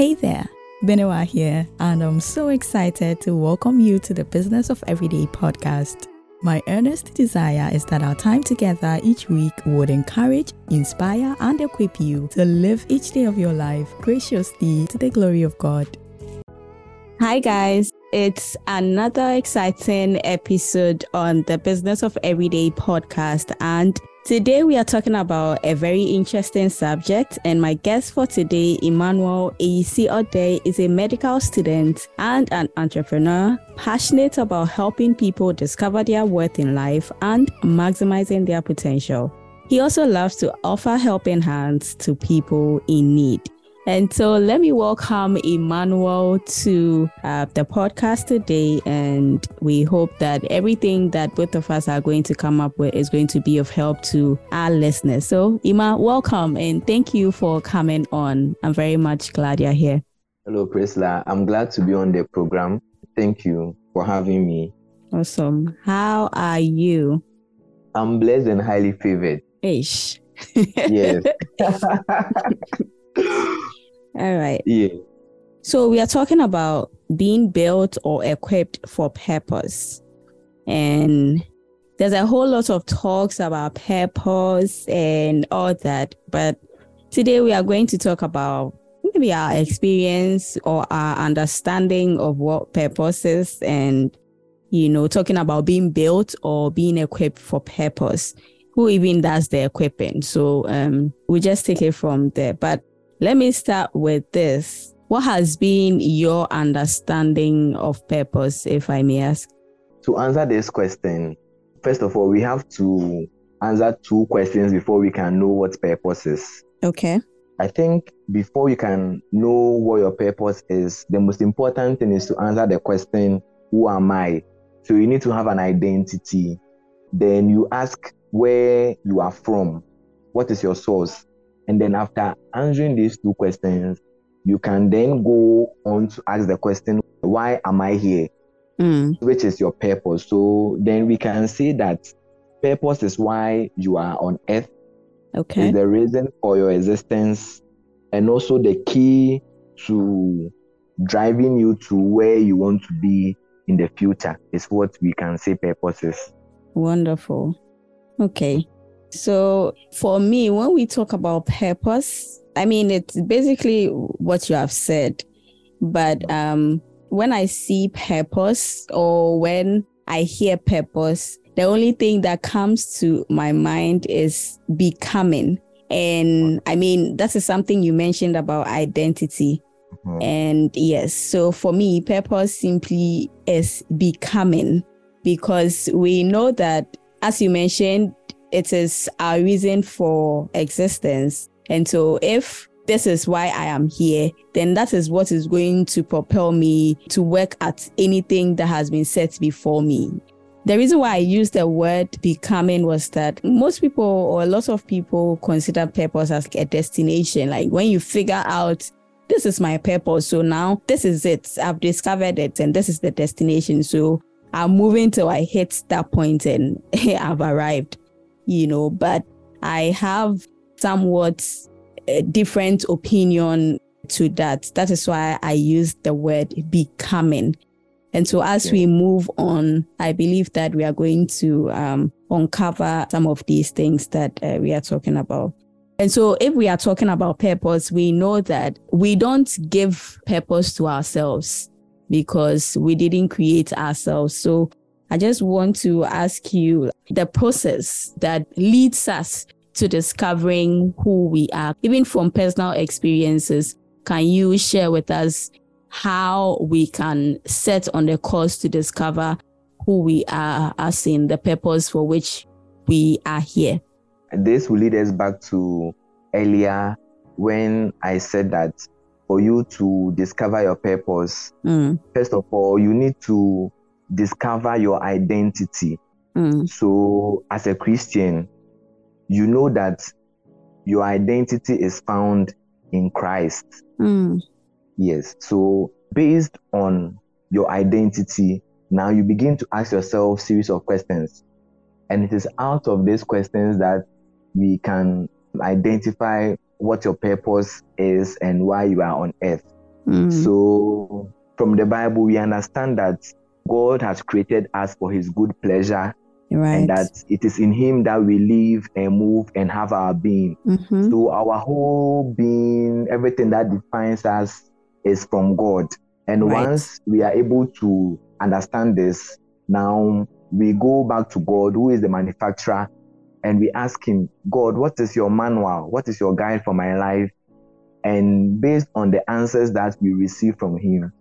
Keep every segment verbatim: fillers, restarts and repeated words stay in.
Hey there, Benewa here, and I'm so excited to welcome you to the Business of Everyday podcast. My earnest desire is that our time together each week would encourage, inspire, and equip you to live each day of your life graciously to the glory of God. Hi guys, it's another exciting episode on the Business of Everyday podcast, and today we are talking about a very interesting subject, and my guest for today, Emmanuel A E C. Aude, is a medical student and an entrepreneur passionate about helping people discover their worth in life and maximizing their potential. He also loves to offer helping hands to people in need. And so let me welcome Emmanuel to uh, the podcast today, and we hope that everything that both of us are going to come up with is going to be of help to our listeners. So Ima, welcome, and thank you for coming on. I'm very much glad you're here. Hello, Prisla. I'm glad to be on the program. Thank you for having me. Awesome. How are you? I'm blessed and highly favored. Ish. Yes. All right. Yeah. So we are talking about being built or equipped for purpose. And there's a whole lot of talks about purpose and all that. But today we are going to talk about maybe our experience or our understanding of what purpose is, and, you know, talking about being built or being equipped for purpose. Who even does the equipping? So um, we just take it from there. But let me start with this. What has been your understanding of purpose, if I may ask? To answer this question, first of all, we have to answer two questions before we can know what purpose is. Okay. I think before you can know what your purpose is, the most important thing is to answer the question, who am I? So you need to have an identity. Then you ask where you are from. What is your source? And then after answering these two questions, you can then go on to ask the question, why am I here? Mm. Which is your purpose. So then we can say that purpose is why you are on earth. Okay. It's the reason for your existence, and also the key to driving you to where you want to be in the future is what we can say purpose is. Wonderful. Okay. So for me, when we talk about purpose, I mean, it's basically what you have said. But um, when I see purpose, or when I hear purpose, the only thing that comes to my mind is becoming. And I mean, that is something you mentioned about identity. Mm-hmm. And yes, so for me, purpose simply is becoming, because we know that, as you mentioned, it is our reason for existence. And so if this is why I am here, then that is what is going to propel me to work at anything that has been set before me. The reason why I used the word becoming was that most people, or a lot of people, consider purpose as a destination. Like when you figure out, this is my purpose, so now this is it. I've discovered it, and this is the destination. So I'm moving till I hit that point and I've arrived. You know, but I have somewhat a different opinion to that. That is why I use the word becoming. And so as yeah. we move on, I believe that we are going to um, uncover some of these things that uh, we are talking about. And so if we are talking about purpose, we know that we don't give purpose to ourselves, because we didn't create ourselves. So I just want to ask you the process that leads us to discovering who we are. Even from personal experiences, can you share with us how we can set on the course to discover who we are, as in the purpose for which we are here? This will lead us back to earlier when I said that for you to discover your purpose, mm. first of all, you need to discover your identity. Mm. So as a Christian, you know that your identity is found in Christ. Mm. Yes. So based on your identity, now you begin to ask yourself a series of questions. And it is out of these questions that we can identify what your purpose is and why you are on earth. Mm. So from the Bible, we understand that God has created us for his good pleasure. Right. And that it is in him that we live and move and have our being. Mm-hmm. So our whole being, everything that defines us is from God. And right. once we are able to understand this, now we go back to God, who is the manufacturer, and we ask him, God, what is your manual? What is your guide for my life? And based on the answers that we receive from him,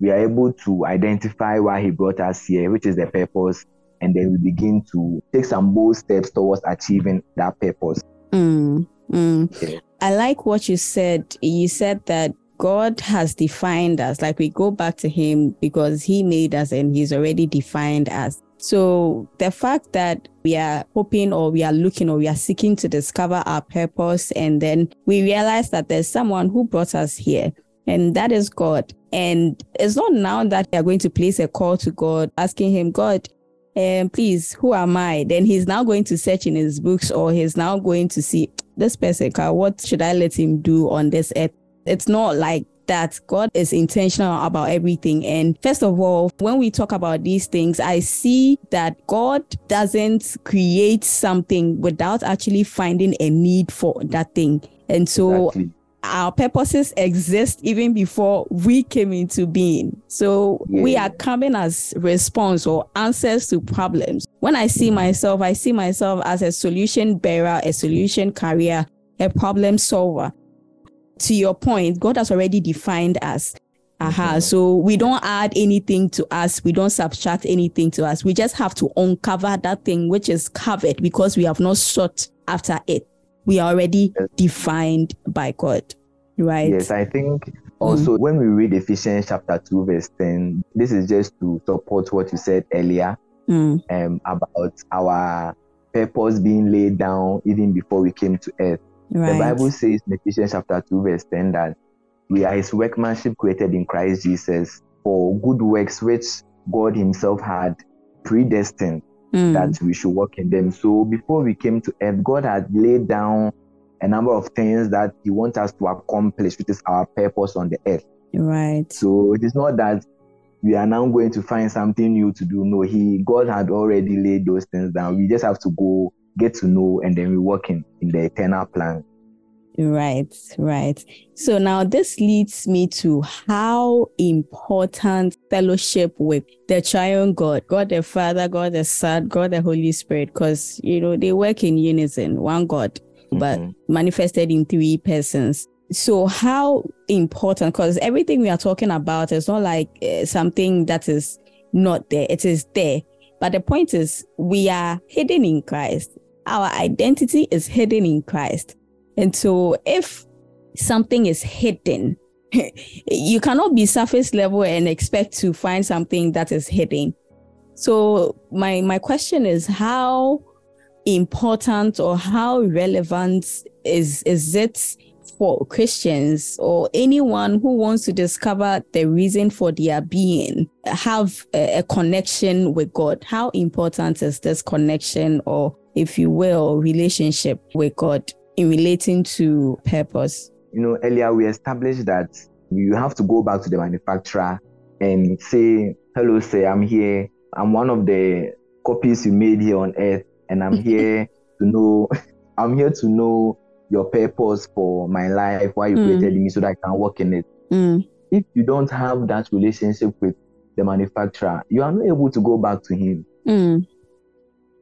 we are able to identify why he brought us here, which is the purpose. And then we begin to take some bold steps towards achieving that purpose. Mm, mm. Yeah. I like what you said. You said that God has defined us. Like, we go back to him because he made us and he's already defined us. So the fact that we are hoping, or we are looking, or we are seeking to discover our purpose, and then we realize that there's someone who brought us here, and that is God. And it's not now that we are going to place a call to God, asking him, God, Um, please, who am I? Then he's now going to search in his books, or he's now going to see this person, what should I let him do on this earth? It's not like that. God is intentional about everything. And first of all, when we talk about these things, I see that God doesn't create something without actually finding a need for that thing. And so exactly. our purposes exist even before we came into being. So yeah. we are coming as response or answers to problems. When I see yeah. myself, I see myself as a solution bearer, a solution carrier, a problem solver. To your point, God has already defined us. Aha. Yeah. So we don't add anything to us. We don't subtract anything to us. We just have to uncover that thing which is covered because we have not sought after it. We are already defined by God, right? Yes, I think also mm. when we read Ephesians chapter two, verse ten, this is just to support what you said earlier mm. um, about our purpose being laid down even before we came to earth. Right. The Bible says in Ephesians chapter two, verse ten, that we are his workmanship created in Christ Jesus for good works which God himself had predestined Mm. that we should walk in them. So before we came to earth, God had laid down a number of things that he wants us to accomplish, which is our purpose on the earth. Right. So it is not that we are now going to find something new to do. No, he, God had already laid those things down. We just have to go get to know, and then we walk in, in the eternal plan. Right, right. So now this leads me to how important fellowship with the triune God, God the Father, God the Son, God the Holy Spirit, because, you know, they work in unison, one God, mm-hmm. but manifested in three persons. So how important, because everything we are talking about is not like uh, something that is not there. It is there. But the point is, we are hidden in Christ. Our identity is hidden in Christ. And so if something is hidden, you cannot be surface level and expect to find something that is hidden. So my, my question is, how important or how relevant is, is it for Christians or anyone who wants to discover the reason for their being, have a, a connection with God? How important is this connection, or, if you will, relationship with God, in relating to purpose? You know, earlier we established that you have to go back to the manufacturer and say, hello, sir, I'm here. I'm one of the copies you made here on earth, and I'm here to know, I'm here to know your purpose for my life, why you mm. created me, so that I can work in it. Mm. If you don't have that relationship with the manufacturer, you are not able to go back to him. Mm.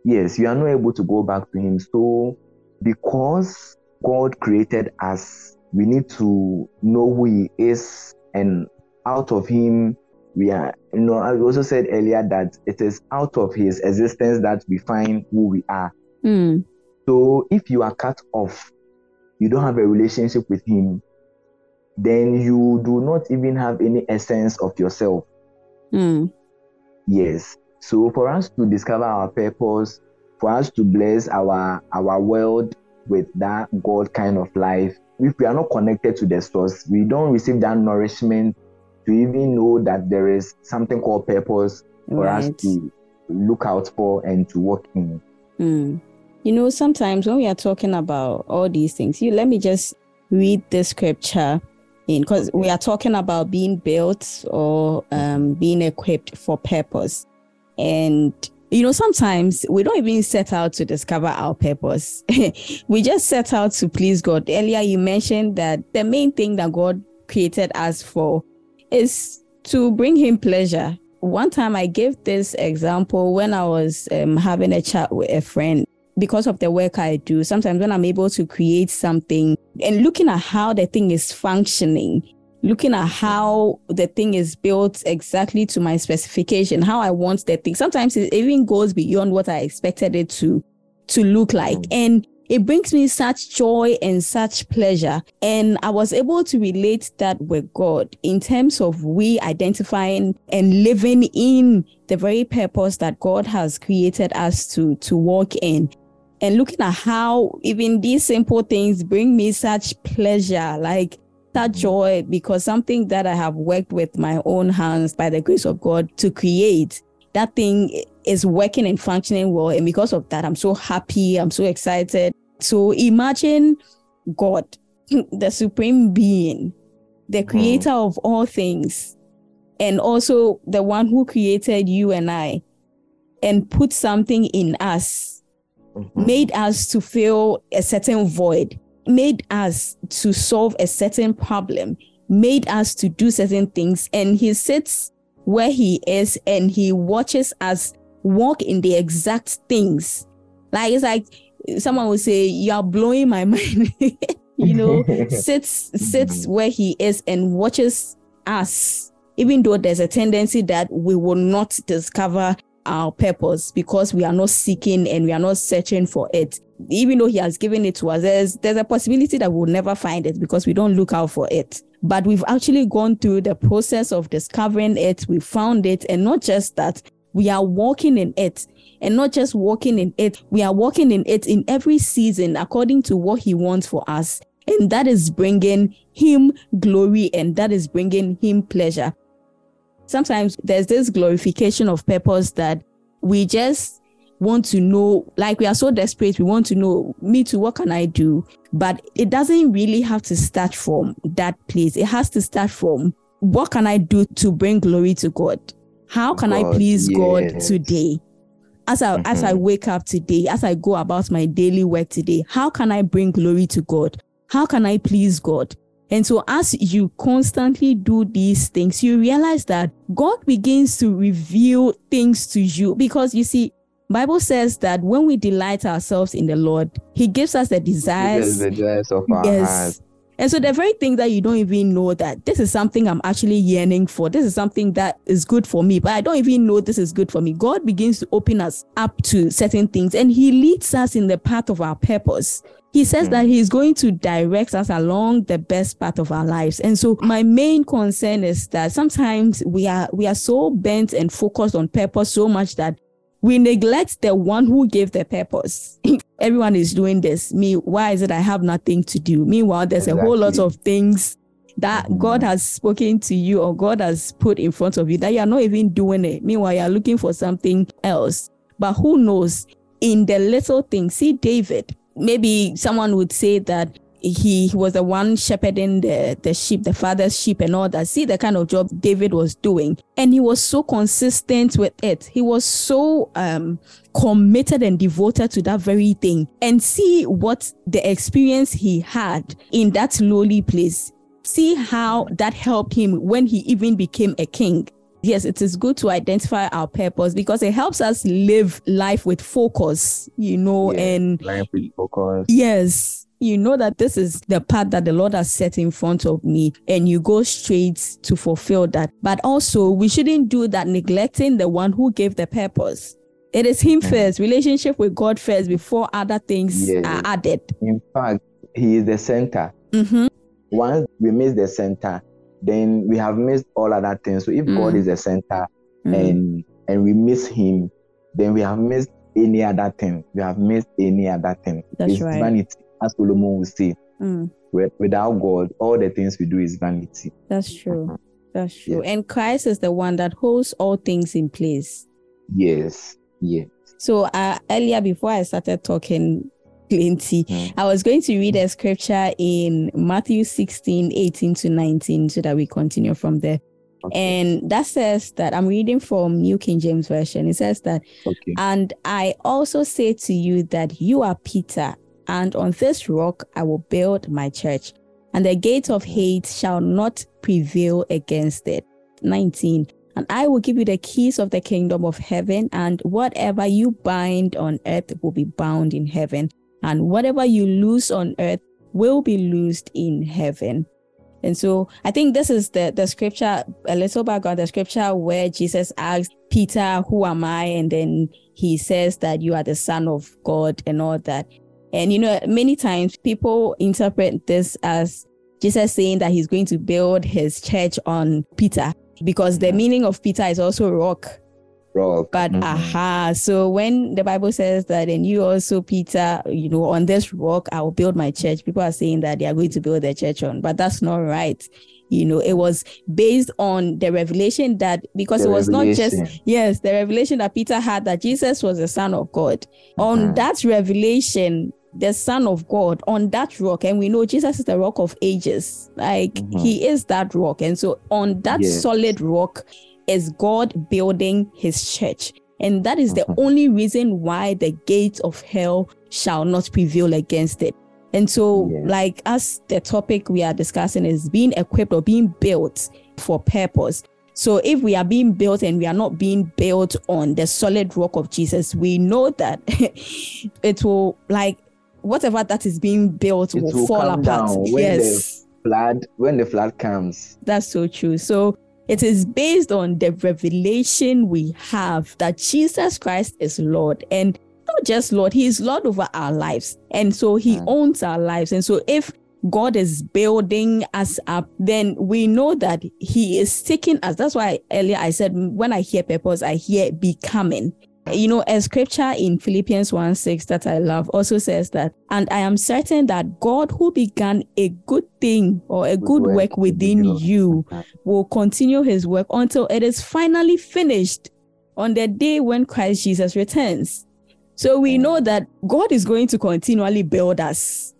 Yes, you are not able to go back to him. So, because God created us, we need to know who he is, and out of him we are, you know, I also said earlier that it is out of his existence that we find who we are. Mm. So if you are cut off, you don't have a relationship with him, then you do not even have any essence of yourself. Mm. Yes. So for us to discover our purpose, for us to bless our, our world with that God kind of life, if we are not connected to the source, we don't receive that nourishment to even know that there is something called purpose for right. us to look out for and to walk in. Mm. You know, sometimes when we are talking about all these things, you let me just read the scripture in, because we are talking about being built or um, being equipped for purpose. And, you know, sometimes we don't even set out to discover our purpose. We just set out to please God. Earlier, you mentioned that the main thing that God created us for is to bring him pleasure. One time I gave this example when I was um, having a chat with a friend. Because of the work I do, sometimes when I'm able to create something and looking at how the thing is functioning, looking at how the thing is built exactly to my specification, how I want the thing, sometimes it even goes beyond what I expected it to, to look like. And it brings me such joy and such pleasure. And I was able to relate that with God in terms of we identifying and living in the very purpose that God has created us to, to walk in. And looking at how even these simple things bring me such pleasure, like that joy, because something that I have worked with my own hands by the grace of God to create, that thing is working and functioning well. And because of that, I'm so happy. I'm so excited. So imagine God, the supreme being, the creator mm. of all things, and also the one who created you and I and put something in us. Mm-hmm. Made us to fill a certain void, made us to solve a certain problem, made us to do certain things. And he sits where he is and he watches us walk in the exact things. Like, it's like someone will say, you are blowing my mind, you know, sits, sits where he is and watches us, even though there's a tendency that we will not discover our purpose because we are not seeking and we are not searching for it. Even though he has given it to us, there's, there's a possibility that we'll never find it because we don't look out for it. But we've actually gone through the process of discovering it. We found it. And not just that, we are walking in it. And not just walking in it, we are walking in it in every season according to what he wants for us. And that is bringing him glory and that is bringing him pleasure. Sometimes there's this glorification of purpose that we just want to know, like we are so desperate, we want to know, me too, what can I do? But it doesn't really have to start from that place. It has to start from, what can I do to bring glory to God? How can God, I please yes. God today? As I, mm-hmm. as I wake up today, as I go about my daily work today, how can I bring glory to God? How can I please God? And so as you constantly do these things, you realize that God begins to reveal things to you. Because you see, Bible says that when we delight ourselves in the Lord, he gives us the desires. The desires of our yes. hearts. And so the very thing that you don't even know that this is something I'm actually yearning for. This is something that is good for me, but I don't even know this is good for me. God begins to open us up to certain things and he leads us in the path of our purpose. He says that he's going to direct us along the best path of our lives. And so my main concern is that sometimes we are we are so bent and focused on purpose so much that we neglect the one who gave the purpose. Everyone is doing this. Me, why is it I have nothing to do? Meanwhile, there's exactly. a whole lot of things that mm-hmm. God has spoken to you or God has put in front of you that you are not even doing it. Meanwhile, you are looking for something else. But who knows? In the little things, see David. Maybe someone would say that he was the one shepherding the, the sheep, the father's sheep and all that. See the kind of job David was doing. And he was so consistent with it. He was so um, committed and devoted to that very thing. And see what the experience he had in that lowly place. See how that helped him when he even became a king. Yes, it is good to identify our purpose because it helps us live life with focus, you know, yeah, and life with focus. Yes, you know that this is the path that the Lord has set in front of me and you go straight to fulfill that. But also we shouldn't do that neglecting the one who gave the purpose. It is him first, relationship with God first before other things yes. are added. In fact, he is the center. Mm-hmm. Once we miss the center, then we have missed all other things. So if mm. God is the center mm. and and we miss him, then we have missed any other thing. We have missed any other thing. That's it's right. vanity, as Solomon would say. Mm. Without God, all the things we do is vanity. That's true. That's true. Yes. And Christ is the one that holds all things in place. Yes. Yes. So uh, earlier, before I started talking, plenty. Mm. I was going to read a scripture in Matthew sixteen, eighteen to nineteen, so that we continue from there. Okay. And that says that, I'm reading from New King James Version. It says that, okay. And I also say to you that you are Peter, and on this rock I will build my church, and the gate of hate shall not prevail against it. nineteen. And I will give you the keys of the kingdom of heaven, and whatever you bind on earth will be bound in heaven, and whatever you loose on earth will be loosed in heaven. And so I think this is the, the scripture, a little background, the scripture where Jesus asked Peter, who am I? And then he says that you are the Son of God and all that. And, you know, many times people interpret this as Jesus saying that he's going to build his church on Peter, because the meaning of Peter is also rock. Rock. But mm-hmm. aha, so when the Bible says that, and you also, Peter, you know, on this rock, I will build my church. People are saying that they are going to build their church on, but that's not right. You know, it was based on the revelation that, because the it was revelation. not just, yes, the revelation that Peter had that Jesus was the Son of God. Mm-hmm. On that revelation, the Son of God, on that rock, and we know Jesus is the rock of ages, like mm-hmm. he is that rock. And so on that yes. solid rock is God building his church, and that is mm-hmm. the only reason why the gates of hell shall not prevail against it. And so yes. like, as the topic we are discussing is being equipped or being built for purpose. So if we are being built and we are not being built on the solid rock of Jesus, we know that it will, like, whatever that is being built will, will fall apart. When yes. the flood, when the flood comes. That's so true. So it is based on the revelation we have that Jesus Christ is Lord, and not just Lord, he is Lord over our lives. And so he mm. owns our lives. And so if God is building us up, then we know that he is taking us. That's why earlier I said, when I hear purpose, I hear becoming. You know, a scripture in Philippians one six that I love also says that, and I am certain that God who began a good thing or a good, good work, work within you will continue his work until it is finally finished on the day when Christ Jesus returns. So we know that God is going to continually build us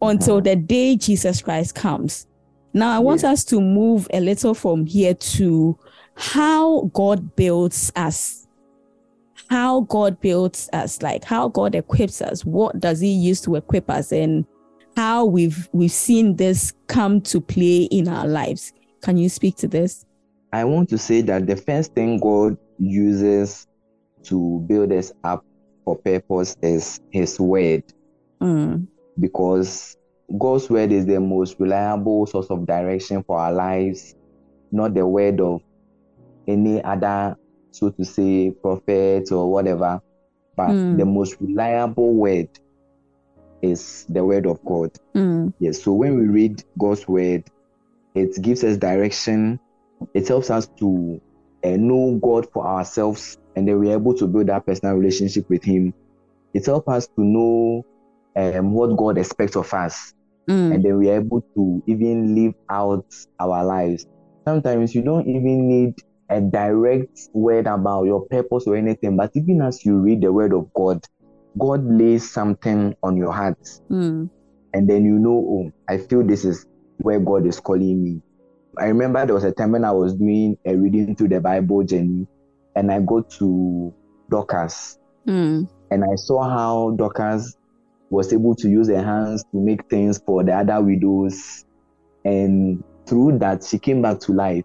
until the day Jesus Christ comes. Now, I want yeah. us to move a little from here to how God builds us. How God builds us, like how God equips us. What does he use to equip us, and how we've we've seen this come to play in our lives? Can you speak to this? I want to say that the first thing God uses to build us up for purpose is his word. Mm. Because God's word is the most reliable source of direction for our lives, not the word of any other, so to say, prophets or whatever, but mm. the most reliable word is the word of God. Mm. Yes. So when we read God's word, it gives us direction. It helps us to uh, know God for ourselves, and then we're able to build that personal relationship with him. It helps us to know um, what God expects of us, mm. and then we're able to even live out our lives. Sometimes you don't even need a direct word about your purpose or anything, but even as you read the word of God, God lays something on your heart. Mm. And then you know, oh, I feel this is where God is calling me. I remember there was a time when I was doing a reading through the Bible journey, and I go to Dorcas. Mm. And I saw how Dorcas was able to use her hands to make things for the other widows. And through that, she came back to life.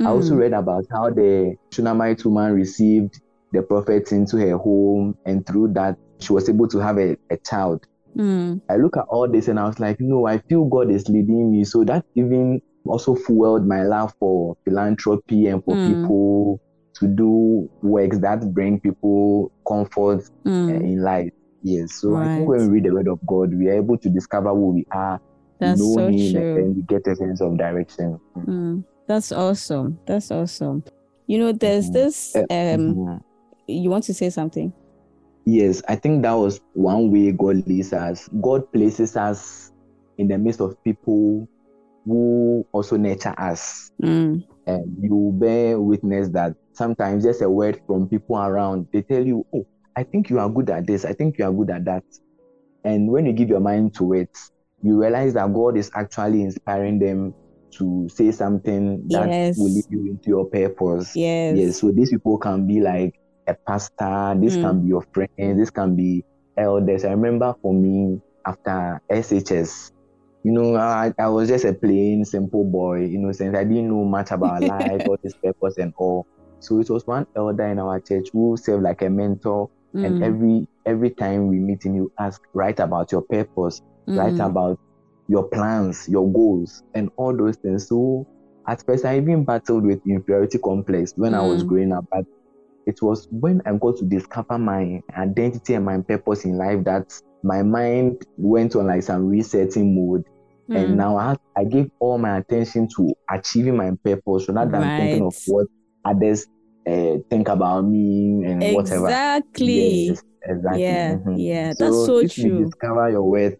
I also read about how the Shunamite woman received the prophet into her home, and through that, she was able to have a, a child. Mm. I look at all this and I was like, no, I feel God is leading me. So that even also fueled my love for philanthropy and for mm. people to do works that bring people comfort mm. in life. Yes. So right. I think when we read the word of God, we are able to discover who we are, That's know so him, true. And we get a sense of direction. Mm. That's awesome. That's awesome. You know, there's this, um, you want to say something? Yes, I think that was one way God leads us. God places us in the midst of people who also nurture us. Mm. And you bear witness that sometimes just a word from people around, they tell you, oh, I think you are good at this. I think you are good at that. And when you give your mind to it, you realize that God is actually inspiring them to say something that yes. will lead you into your purpose. Yes. Yes. So these people can be like a pastor. This mm. can be your friend. This can be elders. I remember for me after S H S, you know, I, I was just a plain, simple boy, you know, since I didn't know much about life or this purpose and all. So it was one elder in our church who served like a mentor. Mm. And every every time we meet him, you ask, write about your purpose, mm. write about your plans, your goals, and all those things. So at first, I even battled with inferiority complex when mm. I was growing up. But it was when I got to discover my identity and my purpose in life that my mind went on like some resetting mode. Mm. And now I, have, I gave all my attention to achieving my purpose rather than right. thinking of what others uh, think about me and exactly. whatever. Yes, exactly. Yeah, mm-hmm. yeah. So that's so if true. You discover your worth,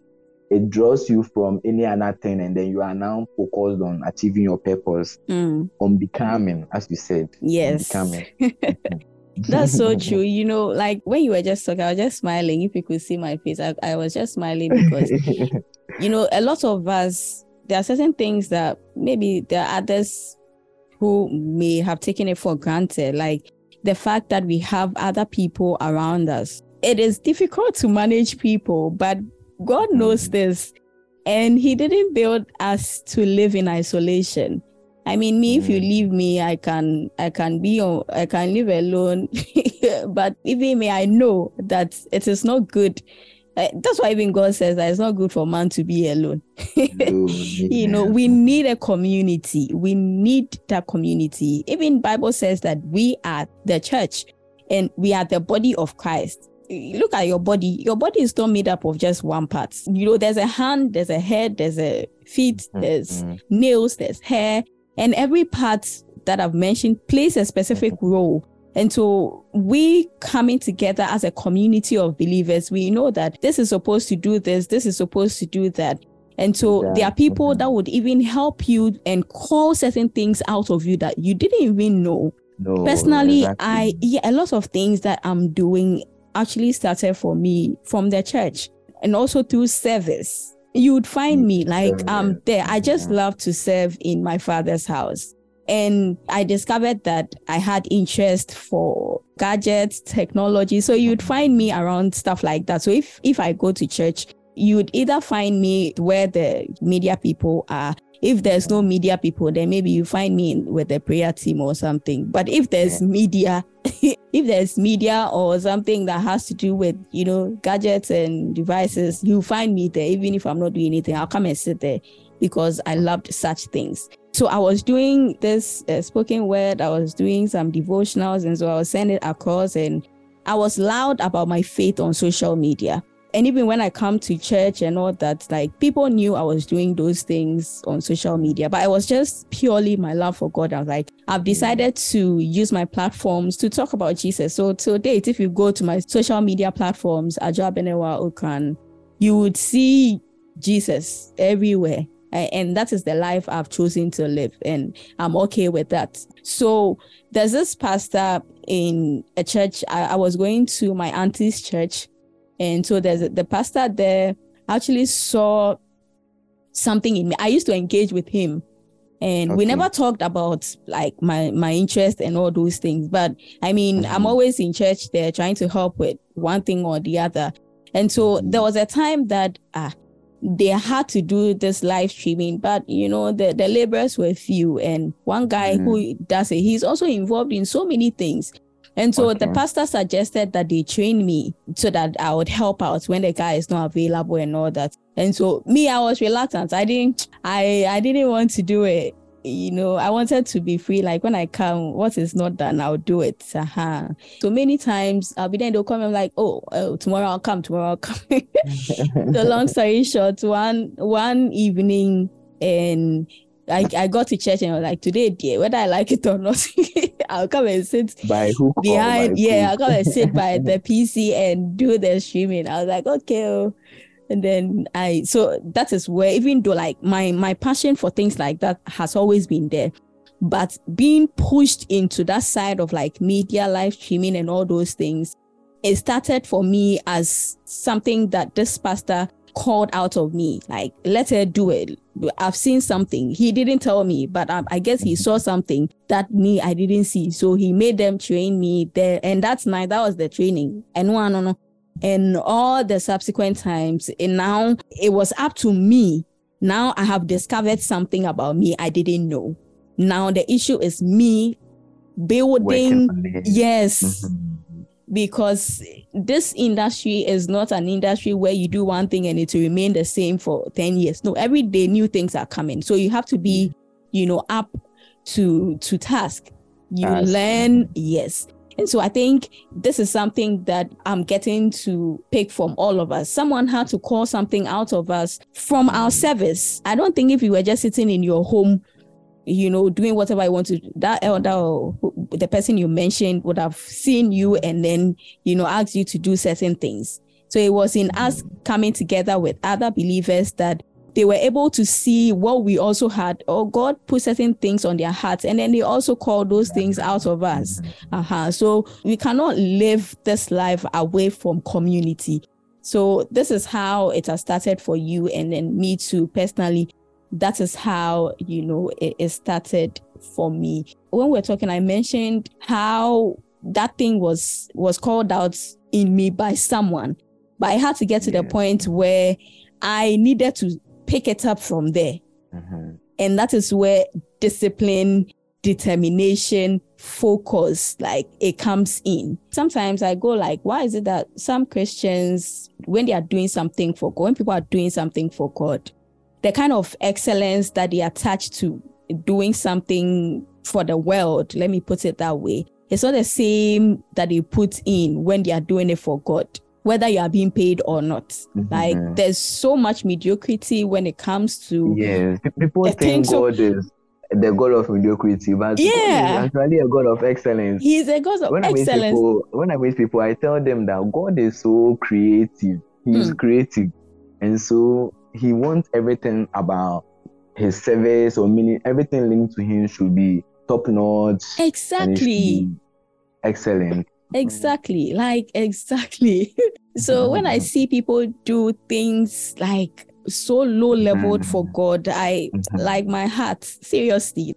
it draws you from any other thing, and then you are now focused on achieving your purpose, mm. on becoming, as you said. Yes. Becoming. That's so true. You know, like when you were just talking, I was just smiling. If you could see my face, I, I was just smiling because, you know, a lot of us, there are certain things that maybe there are others who may have taken it for granted. Like the fact that we have other people around us. It is difficult to manage people, but God knows this. And he didn't build us to live in isolation. I mean, me, if you leave me, I can, I can be, on, I can live alone. But even me, I know that it is not good. Uh, that's why even God says that it's not good for man to be alone. No, you know, we need a community. We need that community. Even Bible says that we are the church and we are the body of Christ. Look at your body. Your body is not made up of just one part. You know, there's a hand, there's a head, there's a feet, there's mm-hmm. nails, there's hair. And every part that I've mentioned plays a specific role. And so we coming together as a community of believers, we know that this is supposed to do this, this is supposed to do that. And so yeah. there are people mm-hmm. that would even help you and call certain things out of you that you didn't even know. No, Personally, exactly. I yeah, a lot of things that I'm doing actually started for me from the church and also through service. You would find me like um there. I just love to serve in my father's house. And I discovered that I had interest for gadgets, technology. So you'd find me around stuff like that. So if, if I go to church, you'd either find me where the media people are. If there's no media people, then maybe you find me with the prayer team or something. But if there's media, if there's media or something that has to do with, you know, gadgets and devices, you find me there. Even if I'm not doing anything, I'll come and sit there because I loved such things. So I was doing this uh, spoken word. I was doing some devotionals. And so I was sending it across and I was loud about my faith on social media. And even when I come to church and all that, like people knew I was doing those things on social media, but I was just purely my love for God. I was like, I've decided to use my platforms to talk about Jesus. So to date, if you go to my social media platforms, Ajwa Benewa Okran, you would see Jesus everywhere. And that is the life I've chosen to live. And I'm okay with that. So there's this pastor in a church. I, I was going to my auntie's church. And so there's a, the pastor there actually saw something in me. I used to engage with him. And okay. we never talked about like my, my interest and all those things. But I mean, mm-hmm. I'm always in church there trying to help with one thing or the other. And so mm-hmm. there was a time that... Uh, they had to do this live streaming, but you know, the, the laborers were few. And one guy mm. who does it, he's also involved in so many things. And so okay. the pastor suggested that they train me so that I would help out when the guy is not available and all that. And so me, I was reluctant. I didn't, I, I didn't want to do it. You know, I wanted to be free. Like when I come, what is not done, I'll do it. Uh-huh. So many times I'll be there and they'll come and I'm like, oh, oh, tomorrow I'll come, tomorrow I'll come. The long story short, one one evening and I, I got to church and I was like, today, dear, whether I like it or not, I'll come and sit by hook behind. By yeah, hook. I'll come and sit by the P C and do the streaming. I was like, okay, oh. And then I, so that is where, even though like my, my passion for things like that has always been there, but being pushed into that side of like media, live streaming and all those things, it started for me as something that this pastor called out of me, like, let her do it. I've seen something. He didn't tell me, but I, I guess he saw something that me, I didn't see. So he made them train me there. And that's nice. That was the training. And one, no, no. And all the subsequent times, and now it was up to me. Now I have discovered something about me I didn't know. Now the issue is me building. Yes. Mm-hmm. Because this industry is not an industry where you do one thing and it will remain the same for ten years. No, every day new things are coming. So you have to be, you know, up to, to task. You task. learn. Yes. And so I think this is something that I'm getting to pick from all of us. Someone had to call something out of us from our service. I don't think if you were just sitting in your home, you know, doing whatever I want to do, that elder or the person you mentioned would have seen you and then, you know, asked you to do certain things. So it was in us coming together with other believers that they were able to see what we also had, or God put certain things on their hearts, and then they also call those things out of us. Uh-huh. So we cannot live this life away from community. So this is how it has started for you, and then me too, personally. That is how, you know, it, it started for me. When we were talking, I mentioned how that thing was, was called out in me by someone, but I had to get to yeah. the point where I needed to pick it up from there. Uh-huh. And that is where discipline, determination, focus, like, it comes in. Sometimes I go like, why is it that some Christians, when they are doing something for God, when people are doing something for God, the kind of excellence that they attach to doing something for the world, let me put it that way, it's not the same that they put in when they are doing it for God, whether you are being paid or not. Mm-hmm. Like, there's so much mediocrity when it comes to... Yeah, people think God so, is the God of mediocrity, but yeah. he's actually a God of excellence. He's a God of when excellence. I meet people, when I meet people, I tell them that God is so creative. He's mm. creative. And so he wants everything about his service or meaning, everything linked to him should be top-notch. Exactly. Excellent. Exactly, like exactly. So when I see people do things like so low-leveled for God, I like my heart. Seriously,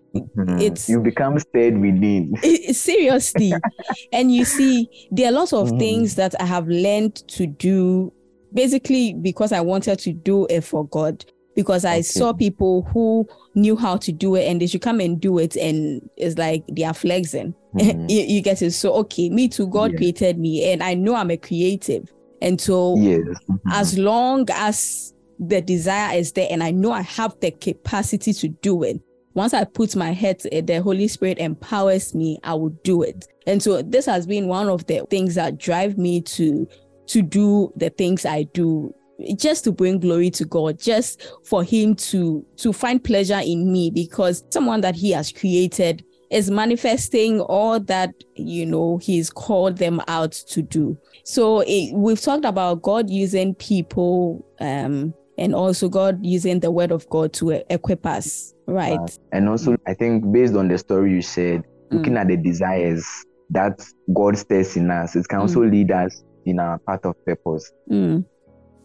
it's you become stayed within. Seriously, and you see, there are lots of things that I have learned to do, basically because I wanted to do it for God. Because I okay. saw people who knew how to do it, and they should come and do it, and it's like they are flexing. Mm-hmm. you, you get it? So, okay, me too, God yeah. created me, and I know I'm a creative. And so yes. mm-hmm. as long as the desire is there, and I know I have the capacity to do it, once I put my head to it, the Holy Spirit empowers me, I will do it. And so this has been one of the things that drive me to, to do the things I do, just to bring glory to God, just for him to to find pleasure in me, because someone that he has created is manifesting all that, you know, he's called them out to do. So it, we've talked about God using people um, and also God using the word of God to equip us, right? Uh, and also, I think based on the story you said, looking mm. at the desires that God stirs in us, it can also mm. lead us in our path of purpose. Mm.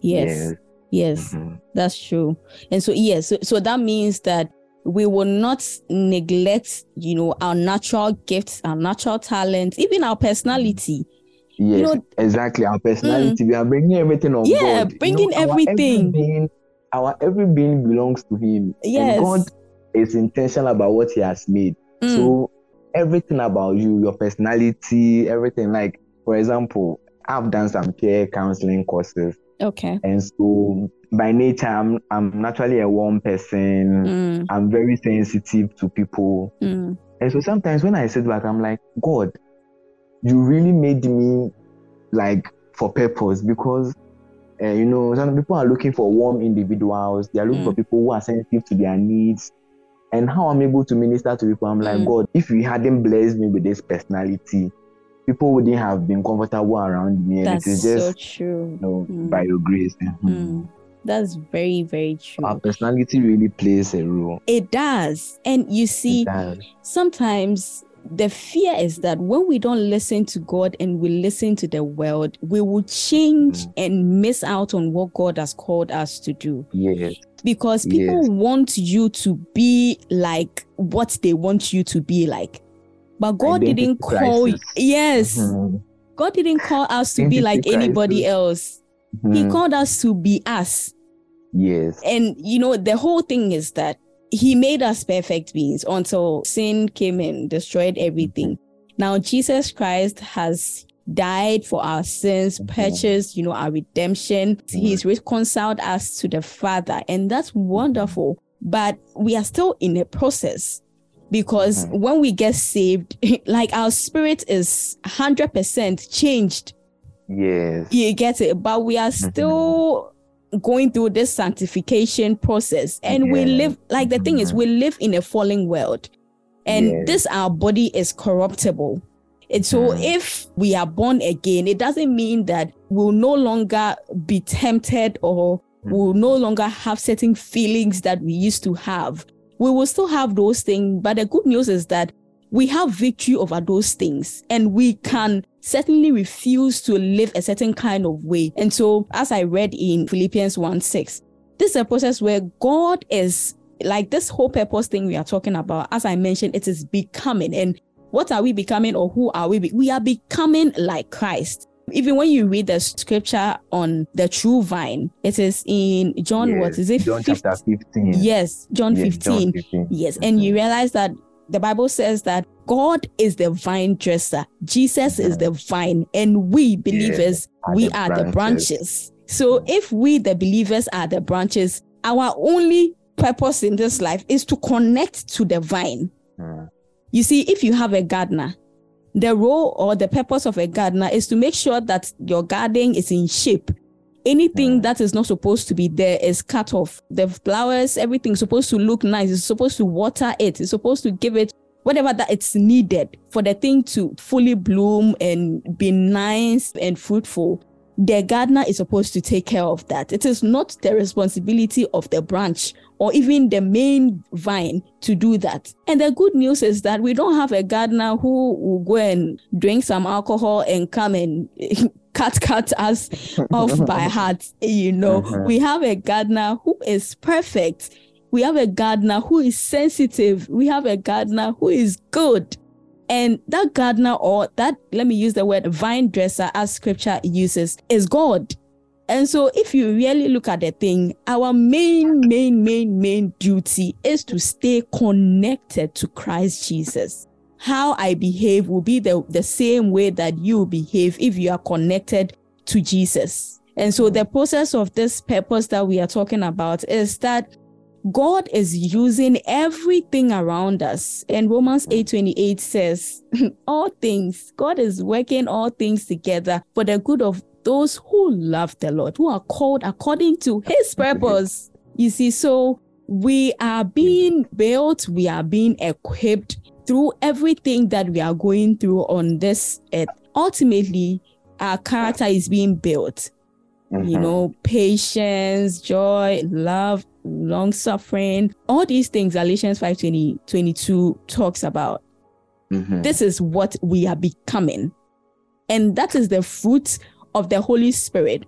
Yes, yes, yes, mm-hmm. that's true. And so, yes, so, so that means that we will not neglect, you know, our natural gifts, our natural talents, even our personality. Yes, you know, exactly. Our personality, mm, we are bringing everything on yeah, board. Yeah, bringing you know, everything. Our every, being, our every being belongs to him. Yes. And God is intentional about what he has made. Mm. So everything about you, your personality, everything. Like, for example, I've done some peer counseling courses. Okay. And so by nature, I'm I'm naturally a warm person. Mm. I'm very sensitive to people. Mm. And so sometimes when I sit back, I'm like, God, you really made me like for purpose, because, uh, you know, some people are looking for warm individuals. They are looking mm. for people who are sensitive to their needs. And how I'm able to minister to people, I'm like, mm. God, if you hadn't blessed me with this personality, people wouldn't have been comfortable around me. That's it is just, so true. You know, mm. by your grace. Mm-hmm. Mm. That's very, very true. Our personality really plays a role. It does. And you see, sometimes the fear is that when we don't listen to God and we listen to the world, we will change and miss out on what God has called us to do. Yes. Because people yes. want you to be like what they want you to be like. But God Identity didn't call... Crisis. Yes. Mm-hmm. God didn't call us to Identity be like crisis. Anybody else. Mm-hmm. He called us to be us. Yes. And, you know, the whole thing is that He made us perfect beings until sin came and destroyed everything. Now, Jesus Christ has died for our sins, mm-hmm. purchased, you know, our redemption. Mm-hmm. He's reconciled us to the Father, and that's wonderful. But we are still in a process, because mm-hmm. when we get saved, like, our spirit is one hundred percent changed. Yes. You get it? But we are still... Mm-hmm. going through this sanctification process, and yeah. we live like the thing is we live in a fallen world, and yeah. this our body is corruptible, and so yeah. if we are born again, it doesn't mean that we'll no longer be tempted or we'll no longer have certain feelings that we used to have. We will still have those things, but the good news is that we have victory over those things, and we can certainly refuse to live a certain kind of way. And so, as I read in Philippians one six, this is a process where God is, like, this whole purpose thing we are talking about, as I mentioned, it is becoming. And what are we becoming, or who are we? Be- we are becoming like Christ. Even when you read the scripture on the true vine, it is in John, yes, what is it? John fifteen? Chapter fifteen. Yes, John, yes, fifteen. John fifteen. Yes, mm-hmm. and you realize that the Bible says that God is the vine dresser. Jesus is the vine, and we believers, yeah, we are the branches. the branches. So if we, the believers, are the branches, our only purpose in this life is to connect to the vine. Yeah. You see, if you have a gardener, the role or the purpose of a gardener is to make sure that your garden is in shape. Anything yeah. that is not supposed to be there is cut off. The flowers, everything is supposed to look nice. It's supposed to water it. It's supposed to give it whatever that it's needed for the thing to fully bloom and be nice and fruitful. The gardener is supposed to take care of that. It is not the responsibility of the branch or even the main vine to do that. And the good news is that we don't have a gardener who will go and drink some alcohol and come and... cut cut us off by heart, you know. Mm-hmm. We have a gardener who is perfect. We have a gardener who is sensitive. We have a gardener who is good. And that gardener, or that, let me use the word vine dresser as scripture uses, is God. And so if you really look at the thing, our main, main, main, main duty is to stay connected to Christ Jesus. How I behave will be the, the same way that you behave if you are connected to Jesus. And so the process of this purpose that we are talking about is that God is using everything around us. And Romans eight twenty-eight says, all things, God is working all things together for the good of those who love the Lord, who are called according to His purpose. You see, so we are being built, we are being equipped through everything that we are going through on this earth. Ultimately, our character is being built. Mm-hmm. You know, patience, joy, love, long-suffering, all these things Galatians five twenty, twenty-two talks about. Mm-hmm. This is what we are becoming. And that is the fruit of the Holy Spirit.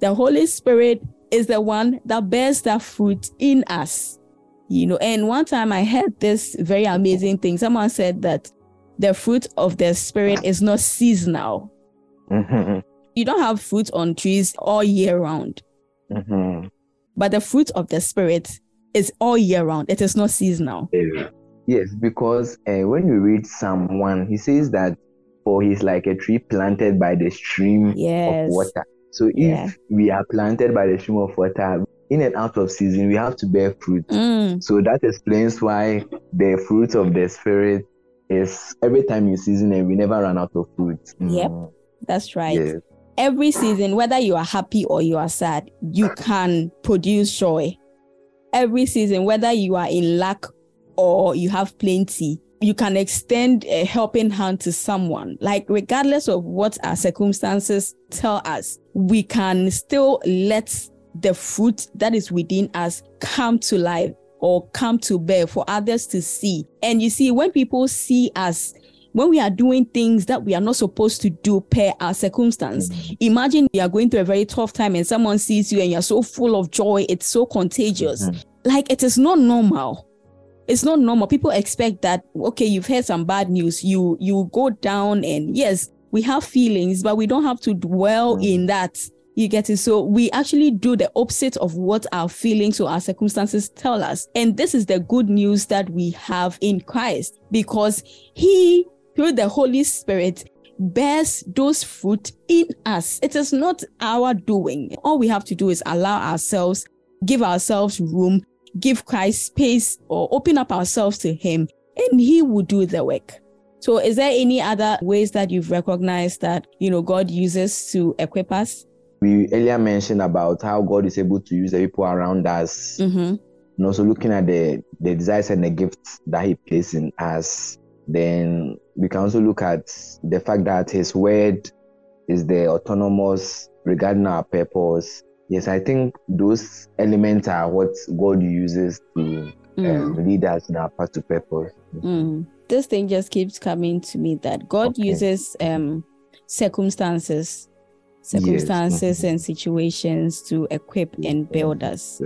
The Holy Spirit is the one that bears that fruit in us. You know, and one time I heard this very amazing thing. Someone said that the fruit of the Spirit is not seasonal. Mm-hmm. You don't have fruit on trees all year round. Mm-hmm. But the fruit of the Spirit is all year round. It is not seasonal. Yes, because uh, when you read Psalm one, he says that for he's like a tree planted by the stream yes. of water. So if yeah. we are planted by the stream of water, in and out of season, we have to bear fruit. Mm. So that explains why the fruit of the Spirit is every time you season, and we never run out of fruit. Mm. Yep, that's right. Yes. Every season, whether you are happy or you are sad, you can produce joy. Every season, whether you are in lack or you have plenty, you can extend a helping hand to someone. Like, regardless of what our circumstances tell us, we can still let the fruit that is within us come to life, or come to bear for others to see. And you see, when people see us, when we are doing things that we are not supposed to do per our circumstance, mm-hmm. imagine you are going through a very tough time and someone sees you and you're so full of joy, it's so contagious. Mm-hmm. Like, it is not normal. It's not normal. People expect that, okay, you've heard some bad news, you you go down, and yes, we have feelings, but we don't have to dwell mm-hmm. in that. You get it? So we actually do the opposite of what our feelings or our circumstances tell us. And this is the good news that we have in Christ, because he, through the Holy Spirit, bears those fruit in us. It is not our doing. All we have to do is allow ourselves, give ourselves room, give Christ space, or open up ourselves to him, and he will do the work. So is there any other ways that you've recognized that, you know, God uses to equip us? We earlier mentioned about how God is able to use the people around us. Mm-hmm. And also looking at the, the desires and the gifts that he places in us. Then we can also look at the fact that his word is the autonomous regarding our purpose. Yes, I think those elements are what God uses to mm. um, lead us in our path to purpose. Mm. This thing just keeps coming to me that God okay. uses um, circumstances. circumstances yes. and situations to equip and build us.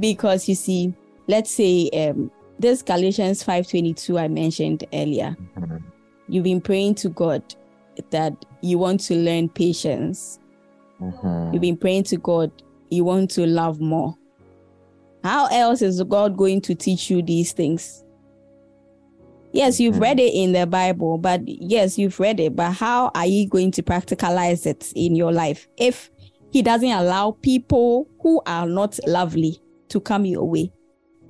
Because you see, let's say um, this Galatians five twenty-two I mentioned earlier, mm-hmm. you've been praying to God that you want to learn patience. Mm-hmm. You've been praying to God, you want to love more. How else is God going to teach you these things? Yes, you've read it in the Bible, but yes, you've read it, but how are you going to practicalize it in your life if he doesn't allow people who are not lovely to come your way?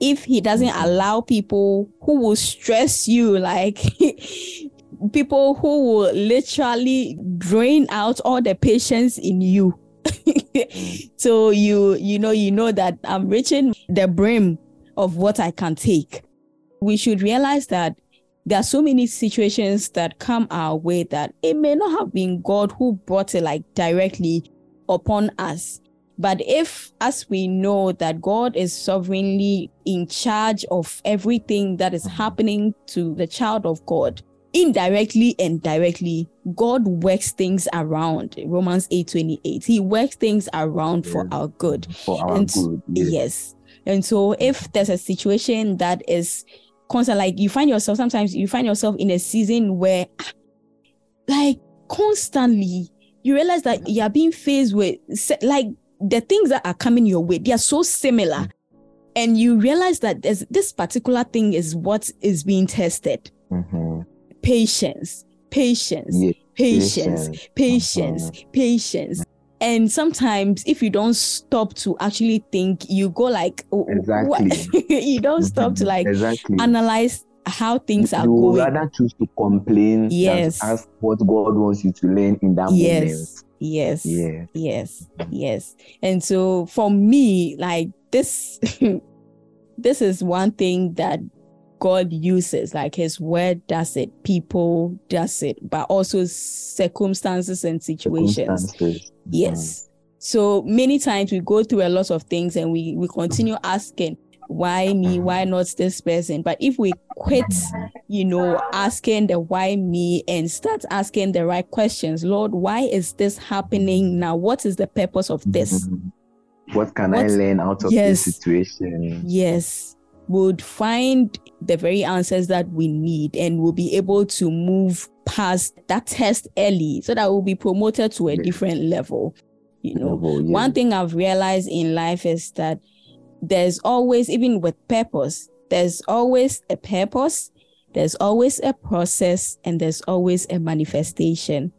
If he doesn't allow people who will stress you, like people who will literally drain out all the patience in you. So you, you know, you know that I'm reaching the brim of what I can take. We should realize that there are so many situations that come our way that it may not have been God who brought it like directly upon us. But if, as we know, that God is sovereignly in charge of everything that is happening to the child of God, indirectly and directly, God works things around. Romans eight twenty-eight. He works things around yeah. for our good. For our and, good. Yes. yes. And so if there's a situation that is constant, like you find yourself, sometimes you find yourself in a season where like constantly you realize that you're being faced with like the things that are coming your way, they are so similar. And you realize that there's, this particular thing is what is being tested. Mm-hmm. Patience, patience, yeah. patience, patience, patience, mm-hmm. patience. And sometimes if you don't stop to actually think, you go like, exactly. you don't stop to like exactly. analyze how things you are going. You rather choose to complain yes. than ask what God wants you to learn in that yes. moment. Yes, yes, yes, yes. And so for me, like this, this is one thing that God uses, like his word does it, people does it, but also circumstances and situations. Circumstances. Yes. Mm-hmm. So many times we go through a lot of things and we, we continue asking, why me? Why not this person? But if we quit, you know, asking the why me and start asking the right questions, Lord, why is this happening now? What is the purpose of this? What can what? I learn out of yes. this situation? Yes. Would find the very answers that we need and will be able to move past that test early so that we'll be promoted to a yeah. different level. You know, level, yeah. one thing I've realized in life is that there's always, even with purpose, there's always a purpose, there's always a process, and there's always a manifestation.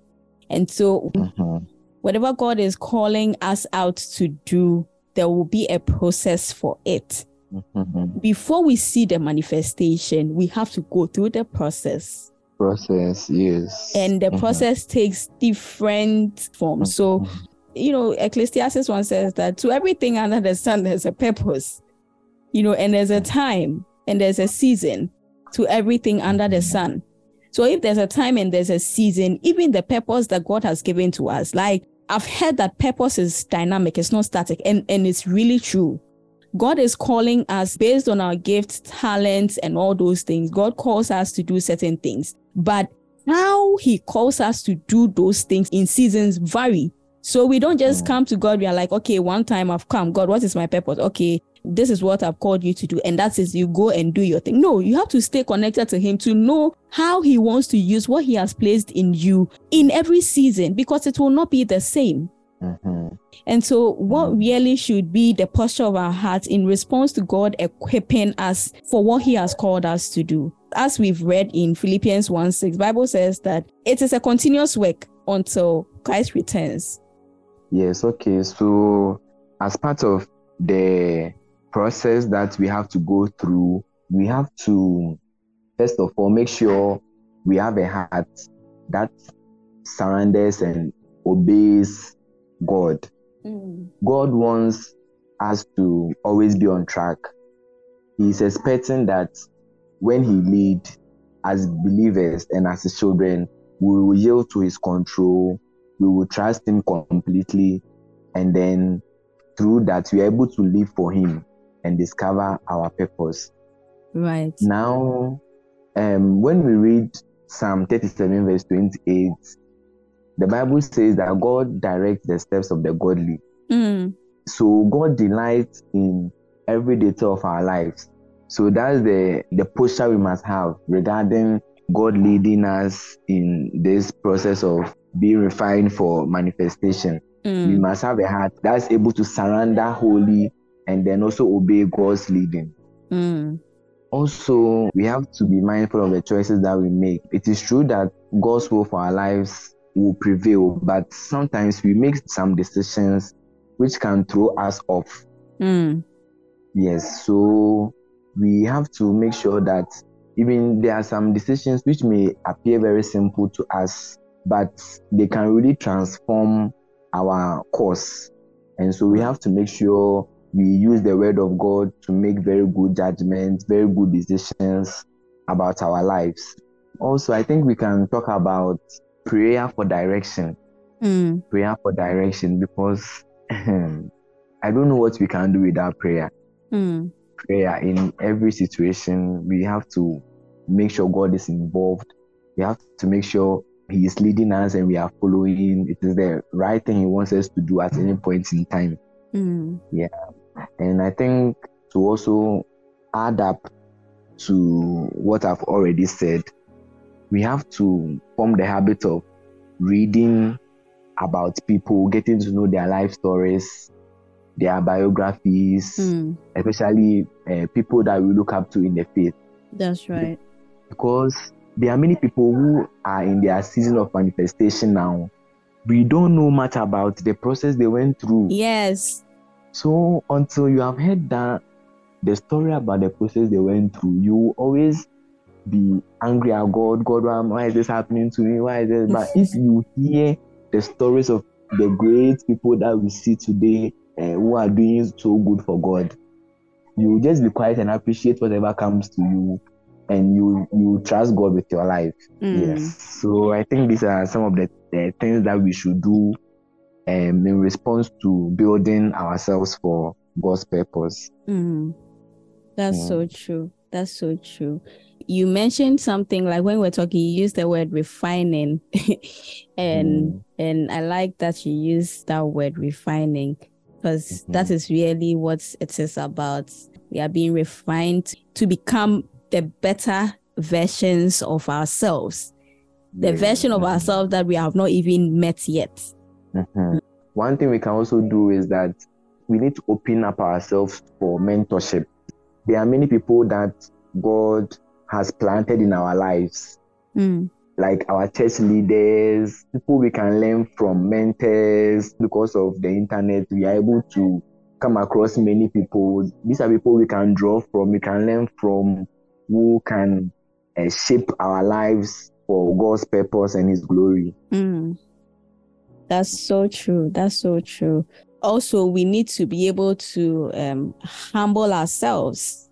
And so uh-huh. whatever God is calling us out to do, there will be a process for it. Before we see the manifestation, we have to go through the process. Process, yes. And the mm-hmm. process takes different forms. So, you know, Ecclesiastes one says that to everything under the sun, there's a purpose, you know, and there's a time and there's a season to everything under the sun. So if there's a time and there's a season, even the purpose that God has given to us, like I've heard that purpose is dynamic, it's not static, and, and it's really true. God is calling us based on our gifts, talents, and all those things. God calls us to do certain things, but how he calls us to do those things in seasons vary. So we don't just come to God. We are like, okay, one time I've come. God, what is my purpose? Okay, this is what I've called you to do. And that is, you go and do your thing. No, you have to stay connected to him to know how he wants to use what he has placed in you in every season, because it will not be the same. Mm-hmm. And so what really should be the posture of our hearts in response to God equipping us for what he has called us to do? As we've read in Philippians one six, Bible says that it is a continuous work until Christ returns. Yes, okay. So as part of the process that we have to go through, we have to, first of all, make sure we have a heart that surrenders and obeys God. Mm. God wants us to always be on track. He's expecting that when he leads as believers and as his children, we will yield to his control. We will trust him completely, and then through that we are able to live for him and discover our purpose. Right. Now, um, when we read Psalm thirty-seven verse twenty-eight, the Bible says that God directs the steps of the godly. Mm. So God delights in every detail of our lives. So that's the, the posture we must have regarding God leading us in this process of be refined for manifestation. Mm. We must have a heart that's able to surrender wholly and then also obey God's leading. Mm. Also, we have to be mindful of the choices that we make. It is true that God's will for our lives will prevail, but sometimes we make some decisions which can throw us off. Mm. Yes, so we have to make sure that even there are some decisions which may appear very simple to us, but they can really transform our course. And so we have to make sure we use the word of God to make very good judgments, very good decisions about our lives. Also, I think we can talk about prayer for direction. Mm. Prayer for direction, because I don't know what we can do without prayer. Mm. Prayer in every situation, we have to make sure God is involved. We have to make sure he is leading us and we are following. It is the right thing he wants us to do at any point in time. Mm. Yeah. And I think to also add up to what I've already said, we have to form the habit of reading about people, getting to know their life stories, their biographies, mm. especially uh, people that we look up to in the faith. That's right. Because there are many people who are in their season of manifestation now. We don't know much about the process they went through. Yes. So until you have heard that the story about the process they went through, you will always be angry at God. God, why is this happening to me? Why is this? But if you hear the stories of the great people that we see today uh, who are doing so good for God, you will just be quiet and appreciate whatever comes to you. And you you trust God with your life. Mm. Yes. So I think these are some of the, the things that we should do um, in response to building ourselves for God's purpose. Mm. That's yeah. so true. That's so true. You mentioned something like when we were talking, you used the word refining. and mm. and I like that you used that word refining, because mm-hmm. that is really what it is about. We are being refined to become the better versions of ourselves, the yeah. version of ourselves that we have not even met yet. Mm-hmm. One thing we can also do is that we need to open up ourselves for mentorship. There are many people that God has planted in our lives, mm. like our church leaders, people we can learn from, mentors. Because of the internet, we are able to come across many people. These are people we can draw from, we can learn from, who can uh, shape our lives for God's purpose and his glory. Mm. That's so true. That's so true. Also, we need to be able to um, humble ourselves.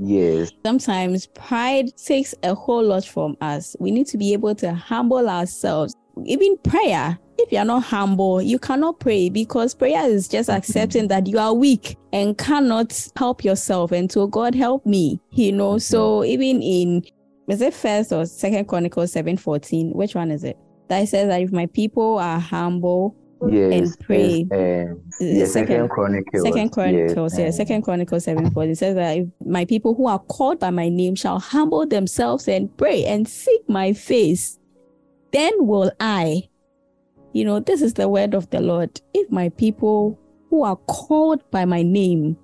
Yes. Sometimes pride takes a whole lot from us. We need to be able to humble ourselves. Even prayer, if you are not humble, you cannot pray, because prayer is just accepting that you are weak and cannot help yourself. And so God help me, you know. So even in, is it First or Second Chronicles seven fourteen? Which one is it? That says that if my people are humble, yes, and pray. Yes, um, yes, second, second Chronicles. Second Chronicles, yes. Yeah, Second Chronicles seven four. It says that if my people who are called by my name shall humble themselves and pray and seek my face, then will I. You know, this is the word of the Lord. If my people who are called by my name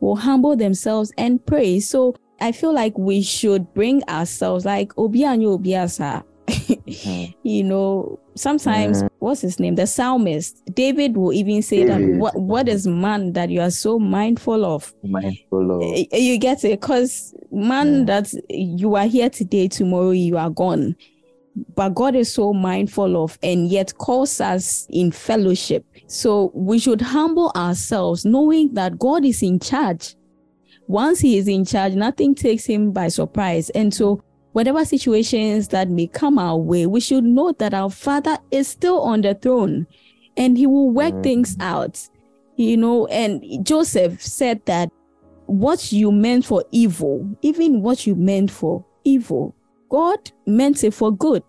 will humble themselves and pray. So I feel like we should bring ourselves like Obi Anyo Obiasa. You know, sometimes, mm-hmm. what's his name? The psalmist, David, will even say David. that, what, what is man that you are so mindful of? Mindful of. You get it? Because man, yeah. that you are here today, tomorrow you are gone. But God is so mindful of, and yet calls us in fellowship. So we should humble ourselves, knowing that God is in charge. Once he is in charge, nothing takes him by surprise. And so whatever situations that may come our way, we should know that our Father is still on the throne and he will work mm-hmm. things out. You know, and Joseph said that what you meant for evil, even what you meant for evil, God meant it for good.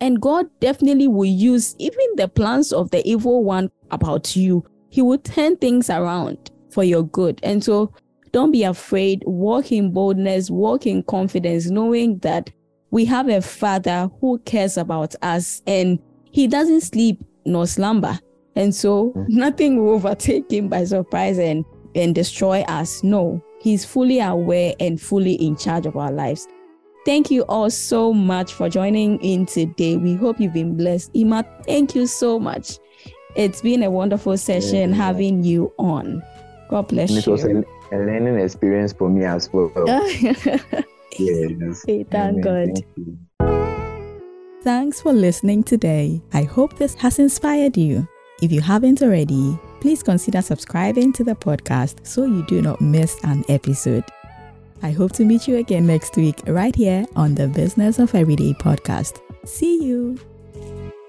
And God definitely will use even the plans of the evil one about you. He will turn things around for your good. And so don't be afraid. Walk in boldness, walk in confidence, knowing that we have a Father who cares about us, and he doesn't sleep nor slumber. And so nothing will overtake him by surprise and, and destroy us. No, he's fully aware and fully in charge of our lives. Thank you all so much for joining in today. We hope you've been blessed. Ima, thank you so much. It's been a wonderful session yeah. having you on. God bless it you. It was a, a learning experience for me as well. Yes. Hey, thank Amen. God. Thank you. Thanks for listening today. I hope this has inspired you. If you haven't already, please consider subscribing to the podcast so you do not miss an episode. I hope to meet you again next week right here on the Business of Everyday podcast. See you!